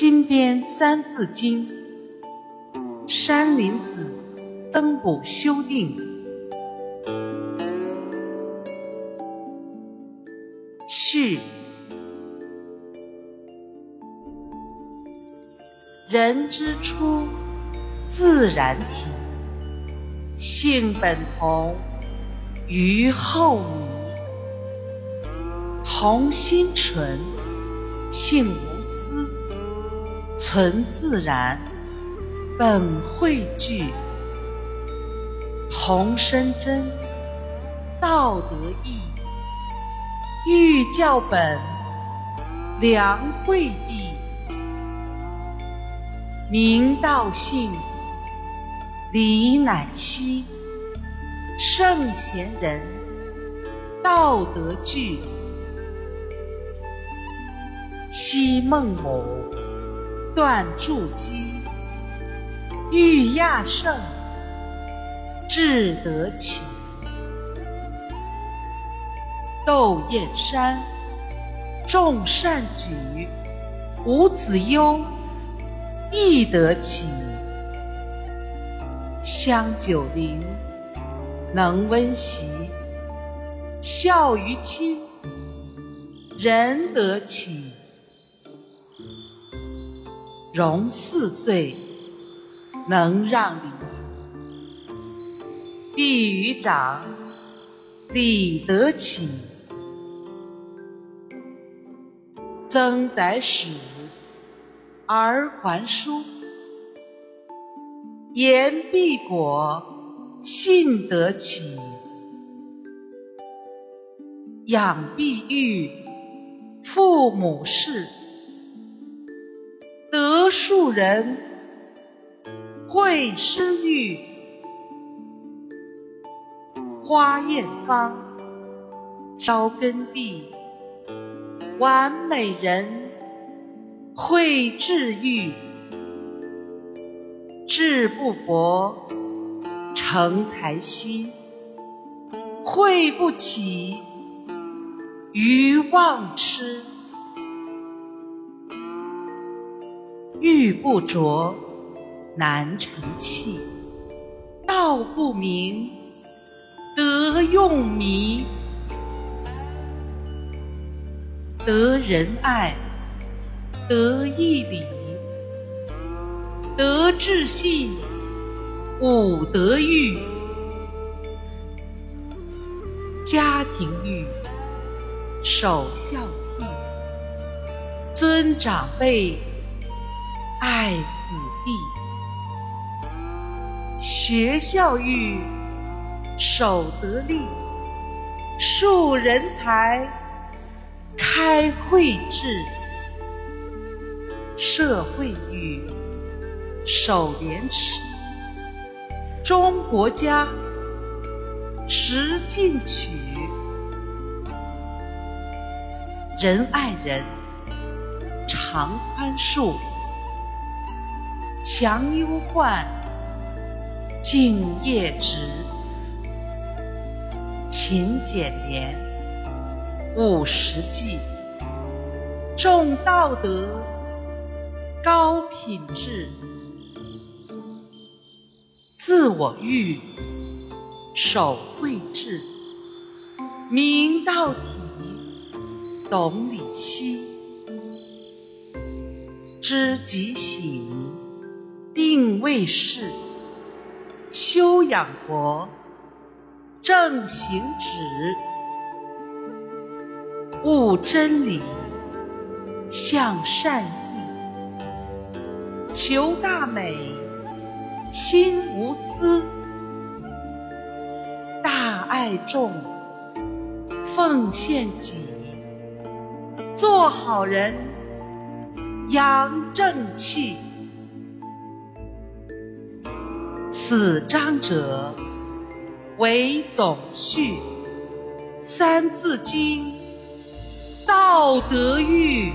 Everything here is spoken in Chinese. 新编三字经，山林子增补修订。序，人之初，自然体，性本同，于后异。同心纯，性无私，存自然，本汇聚。同身真，道德义，寓教本，良惠弊。明道性，理乃息。圣贤人，道德具。昔孟母，断柱击，欲亚圣，志得启。窦燕山，众善举，无子忧，亦得其。香九龄，能温席，孝于亲，仁得其。融4岁，能让梨，弟于长，礼得其。曾宰使，而还书，言必果，信得起。养必育，父母事，德树人，惠施育。花艳芳，交耕地，完美人，惠智育。智不博，成才兮；慧不启，愚妄痴。玉不琢，难成器；道不明，德用迷。得仁爱，得义理，得智信，五德育。家庭育，首孝悌，尊长辈，爱子弟。学校育，守德力，树人才，开慧智。社会育，守廉耻，忠国家，识进取。仁爱人，常宽恕，强忧患，敬业直。勤俭廉，务实际，重道德，高品质。自我育，守慧智，明道体，懂理析。知己喜，定位事，修养国，正行止。悟真理，向善意，求大美，心无私。大爱众，奉献己。做好人，扬正气。此章者，为总序。三字经，道德育。